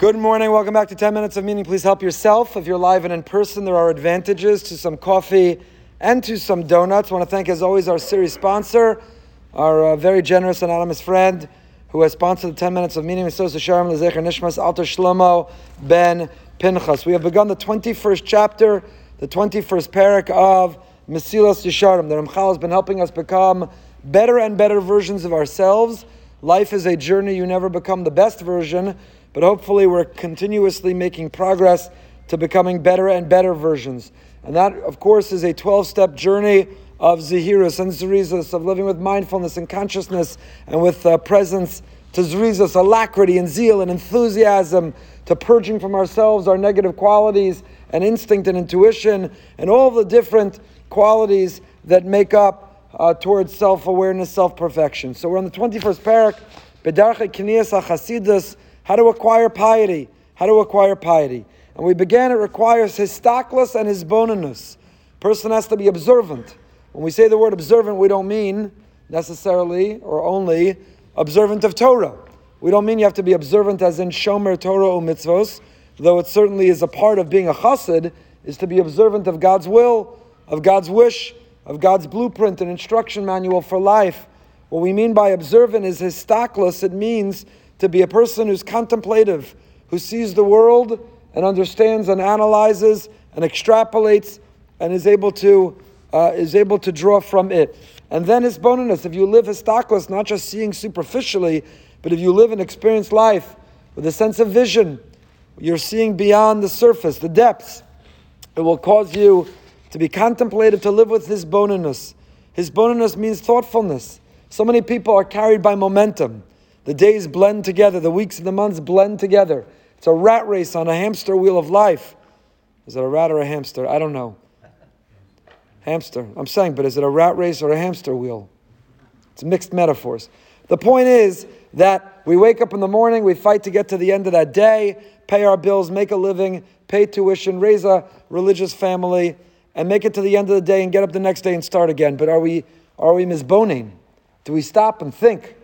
Good morning. Welcome back to 10 Minutes of Meaning. Please help yourself. If you're live and in person, there are advantages to some coffee and to some donuts. I want to thank, as always, our series sponsor, our very generous anonymous friend who has sponsored the 10 Minutes of Meaning. Mesilas Yisharim lezecher nishmas Alter Shlomo ben Pinchas. We have begun the 21st chapter, the 21st parak of Mesilas Yisharim. The Ramchal has been helping us become better and better versions of ourselves. Life is a journey. You never become the best version, but hopefully we're continuously making progress to becoming better and better versions. And that, of course, is a 12-step journey of Zahiris and Zerizus, of living with mindfulness and consciousness and with presence to Zerizus, alacrity and zeal and enthusiasm, to purging from ourselves our negative qualities and instinct and intuition and all the different qualities that make up towards self-awareness, self-perfection. So we're on the 21st parak, B'Darkei Kinyas HaChasidus, how to acquire piety, how to acquire piety. And we began, it requires histaklus and hisbonenus. Person has to be observant. When we say the word observant, we don't mean necessarily or only observant of Torah. We don't mean you have to be observant as in Shomer Torah or Mitzvos, though it certainly is a part of being a chassid, is to be observant of God's will, of God's wish, of God's blueprint and instruction manual for life. What we mean by observant is histaklus. It means to be a person who's contemplative, who sees the world and understands and analyzes and extrapolates and is able to draw from it. And then hisbonenus. If you live histaklus, not just seeing superficially, but if you live an experienced life with a sense of vision, you're seeing beyond the surface, the depths. It will cause you to be contemplative, to live with hisbonenus. Hisbonenus means thoughtfulness. So many people are carried by momentum. The days blend together. The weeks and the months blend together. It's a rat race on a hamster wheel of life. Is it a rat or a hamster? I don't know. Hamster. I'm saying, but is it a rat race or a hamster wheel? It's mixed metaphors. The point is that we wake up in the morning, we fight to get to the end of that day, pay our bills, make a living, pay tuition, raise a religious family, and make it to the end of the day and get up the next day and start again. But are we misboning? Do we stop and think?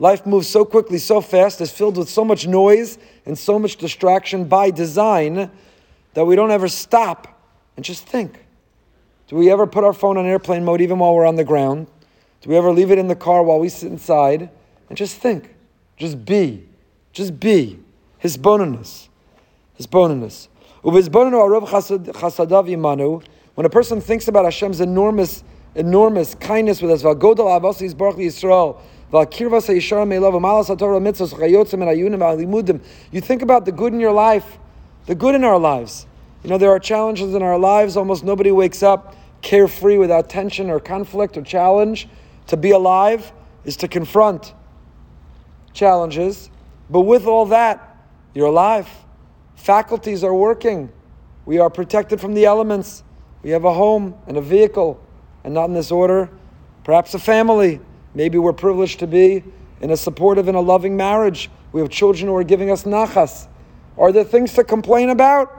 Life moves so quickly, so fast, is filled with so much noise and so much distraction by design that we don't ever stop and just think. Do we ever put our phone on airplane mode even while we're on the ground? Do we ever leave it in the car while we sit inside and just think? Just be. Just be. Hisbonenus. Hisbonenus. When a person thinks about Hashem's enormous kindness with us, Valgodal avos liyisbarch liyisrael, you think about the good in your life, the good in our lives. You know, there are challenges in our lives. Almost nobody wakes up carefree without tension or conflict or challenge. To be alive is to confront challenges. But with all that, you're alive. Faculties are working. We are protected from the elements. We have a home and a vehicle, and not in this order, perhaps a family. Maybe we're privileged to be in a supportive and a loving marriage. We have children who are giving us nachas. Are there things to complain about?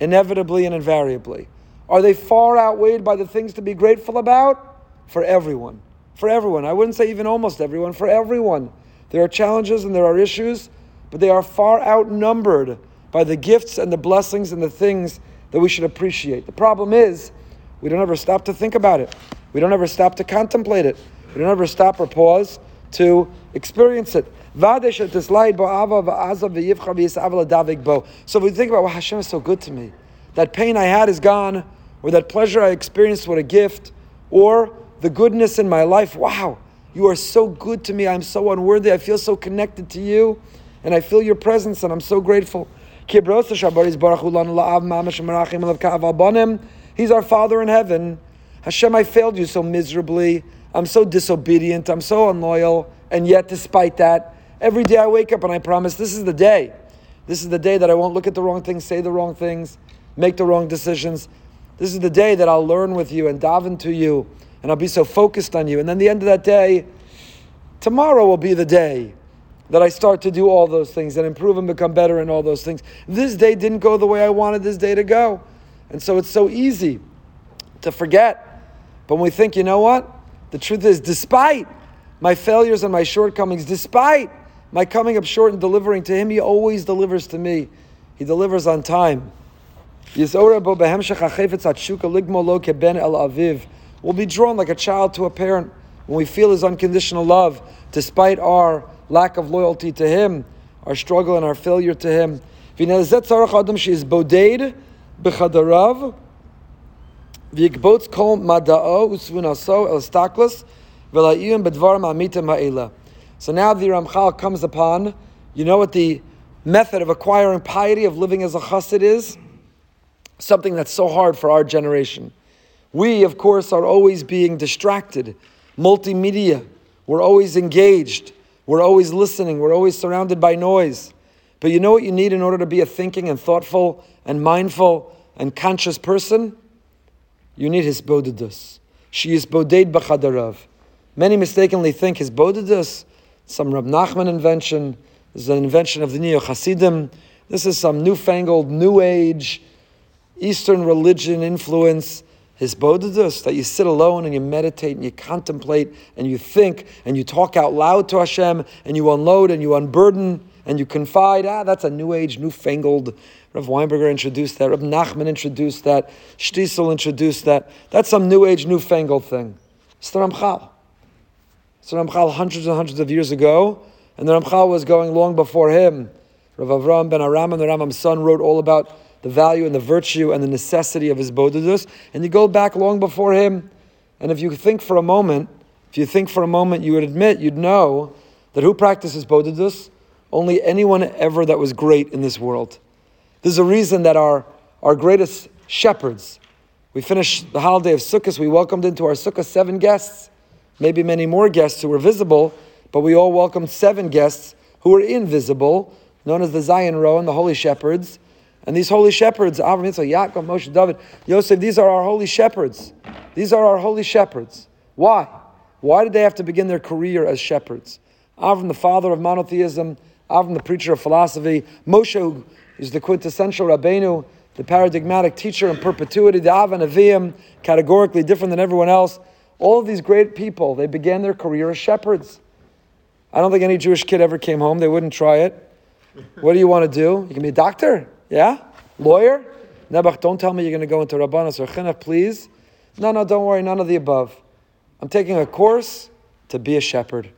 Inevitably and invariably. Are they far outweighed by the things to be grateful about? For everyone. For everyone. I wouldn't say even almost everyone. For everyone. There are challenges and there are issues, but they are far outnumbered by the gifts and the blessings and the things that we should appreciate. The problem is, we don't ever stop to think about it. We don't ever stop to contemplate it. We don't ever stop or pause to experience it. So if we think about, well, Hashem is so good to me. That pain I had is gone, or that pleasure I experienced, what a gift, or the goodness in my life, wow, you are so good to me, I'm so unworthy, I feel so connected to you, and I feel your presence, and I'm so grateful. He's our Father in heaven. Hashem, I failed you so miserably. I'm so disobedient. I'm so unloyal. And yet, despite that, every day I wake up and I promise, this is the day. This is the day that I won't look at the wrong things, say the wrong things, make the wrong decisions. This is the day that I'll learn with you and daven to you, and I'll be so focused on you. And then the end of that day, tomorrow will be the day that I start to do all those things and improve and become better in all those things. This day didn't go the way I wanted this day to go. And so it's so easy to forget. But when we think, you know what? The truth is, despite my failures and my shortcomings, despite my coming up short and delivering to him, he always delivers to me. He delivers on time. We'll be drawn like a child to a parent when we feel his unconditional love, despite our lack of loyalty to him, our struggle and our failure to him. She is bodeded b'chadarav. So now the Ramchal comes upon, you know what the method of acquiring piety, of living as a chassid is? Something that's so hard for our generation. We, of course, are always being distracted. Multimedia. We're always engaged. We're always listening. We're always surrounded by noise. But you know what you need in order to be a thinking and thoughtful and mindful and conscious person? You need hisbodedus. She is bodeded b'chadarav. Many mistakenly think hisbodedus, some Rav Nachman invention, this is an invention of the neo-chassidim. This is some newfangled, new age, Eastern religion influence. Hisbodedus, that you sit alone and you meditate and you contemplate and you think and you talk out loud to Hashem and you unload and you unburden and you confide. That's a new age, newfangled. Rav Weinberger introduced that. Rav Nachman introduced that. Shtisel introduced that. That's some new age, newfangled thing. It's the Ramchal. It's the Ramchal hundreds and hundreds of years ago, and the Ramchal was going long before him. Rav Avraham ben Aram and the Rambam's son wrote all about the value and the virtue and the necessity of hisbodedus, and you go back long before him. And if you think for a moment, you would admit, you'd know that who practices hisbodedus? Only anyone ever that was great in this world. There's a reason that our greatest shepherds, we finished the holiday of Sukkot, we welcomed into our Sukkot 7 guests, maybe many more guests who were visible, but we all welcomed 7 guests who were invisible, known as the Zion Row and the Holy Shepherds. And these holy shepherds, Avram, Yitzchak, Yaakov, Moshe, David, Yosef, these are our holy shepherds. These are our holy shepherds. Why? Why did they have to begin their career as shepherds? Avram, the father of monotheism, Avram, the preacher of philosophy, Moshe, who is the quintessential Rabbeinu, the paradigmatic teacher in perpetuity, the Av and Avim, categorically different than everyone else. All of these great people, they began their career as shepherds. I don't think any Jewish kid ever came home. They wouldn't try it. What do you want to do? You can be a doctor. Yeah? Lawyer? Nebuch, don't tell me you're going to go into Rabbanos or Chinuch, please. No, don't worry, none of the above. I'm taking a course to be a shepherd.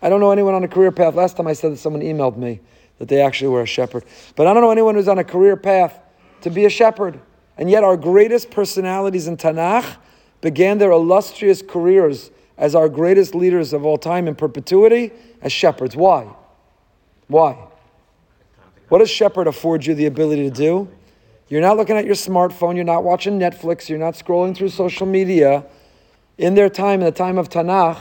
I don't know anyone on a career path. Last time I said that someone emailed me that they actually were a shepherd. But I don't know anyone who's on a career path to be a shepherd. And yet our greatest personalities in Tanakh began their illustrious careers as our greatest leaders of all time in perpetuity as shepherds. Why? What does shepherd afford you the ability to do? You're not looking at your smartphone. You're not watching Netflix. You're not scrolling through social media. In their time, in the time of Tanakh,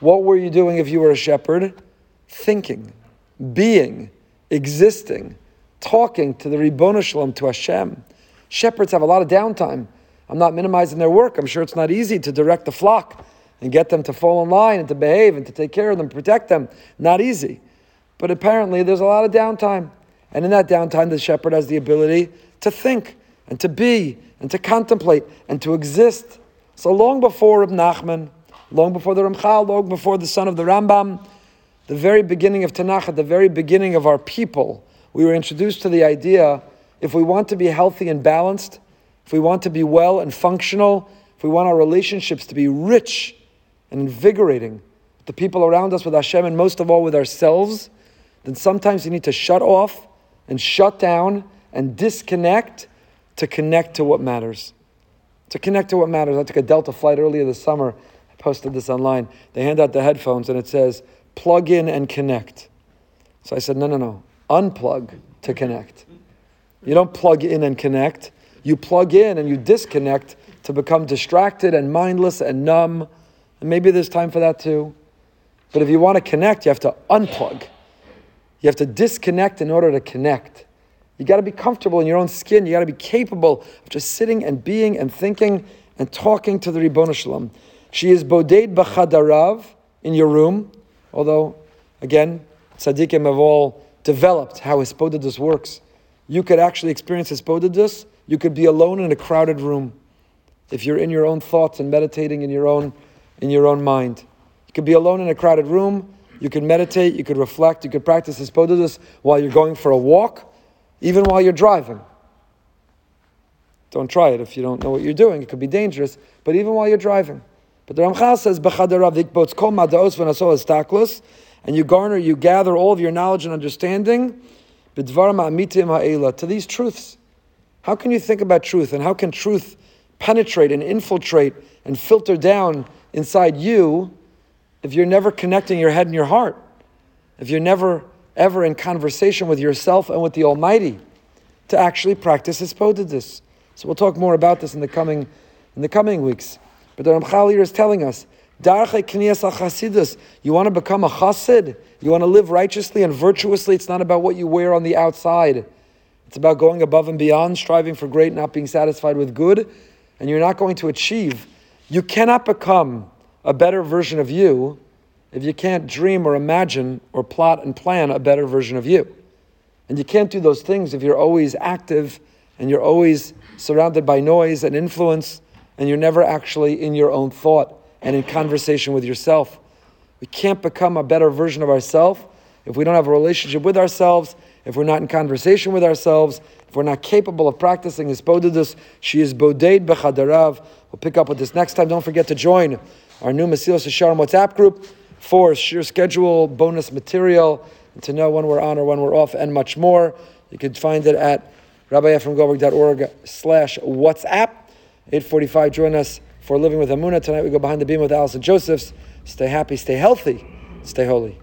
what were you doing if you were a shepherd? Thinking, being, existing, talking to the Ribbono Shel Olam, to Hashem. Shepherds have a lot of downtime. I'm not minimizing their work. I'm sure it's not easy to direct the flock and get them to fall in line and to behave and to take care of them, protect them. Not easy. But apparently there's a lot of downtime. And in that downtime, the shepherd has the ability to think and to be and to contemplate and to exist. So long before Rav Nachman, long before the Ramchal, long before the son of the Rambam, the very beginning of Tanakh, at the very beginning of our people, we were introduced to the idea, if we want to be healthy and balanced, if we want to be well and functional, if we want our relationships to be rich and invigorating, with the people around us, with Hashem, and most of all with ourselves, then sometimes you need to shut off and shut down and disconnect to connect to what matters. To connect to what matters. I took a Delta flight earlier this summer. Posted this online. They hand out the headphones and it says, plug in and connect. So I said, no. Unplug to connect. You don't plug in and connect. You plug in and you disconnect to become distracted and mindless and numb. And maybe there's time for that too. But if you want to connect, you have to unplug. You have to disconnect in order to connect. You got to be comfortable in your own skin. You got to be capable of just sitting and being and thinking and talking to the Ribbono Shel Olam. She is bodeded b'chadarav, in your room. Although, again, Tzadikim have all developed how hisbodedus works. You could actually experience hisbodedus. You could be alone in a crowded room if you're in your own thoughts and meditating in your own mind. You could be alone in a crowded room. you could meditate, you could reflect, you could practice hisbodedus while you're going for a walk, even while you're driving. Don't try it if you don't know what you're doing. It could be dangerous, but even while you're driving. But the Ramchal says, b'chadarav hikbots kol madaos v'naso histaklus, and you gather all of your knowledge and understanding b'dvarim ha'amitim ha'ela, to these truths. How can you think about truth, and how can truth penetrate and infiltrate and filter down inside you if you're never connecting your head and your heart? If you're never ever in conversation with yourself and with the Almighty to actually practice hisbodedus. So we'll talk more about this in the coming weeks. But the Ramchal here is telling us, B'Darkei Kinyas HaChasidus, you want to become a chassid? You want to live righteously and virtuously? It's not about what you wear on the outside. It's about going above and beyond, striving for great, not being satisfied with good, and you're not going to achieve. You cannot become a better version of you if you can't dream or imagine or plot and plan a better version of you. And you can't do those things if you're always active and you're always surrounded by noise and influence, and you're never actually in your own thought and in conversation with yourself. We can't become a better version of ourselves if we don't have a relationship with ourselves, if we're not in conversation with ourselves, if we're not capable of practicing hisbodedus. She is bodeded b'chadarav. We'll pick up with this next time. Don't forget to join our new Mesilas Yisharim WhatsApp group for sheer schedule, bonus material, and to know when we're on or when we're off, and much more. You can find it at RabbiEphraimGovic.org/WhatsApp. 8:45, join us for Living with Amuna. Tonight we go Behind the Beam with Alice and Joseph's. Stay happy, stay healthy, stay holy.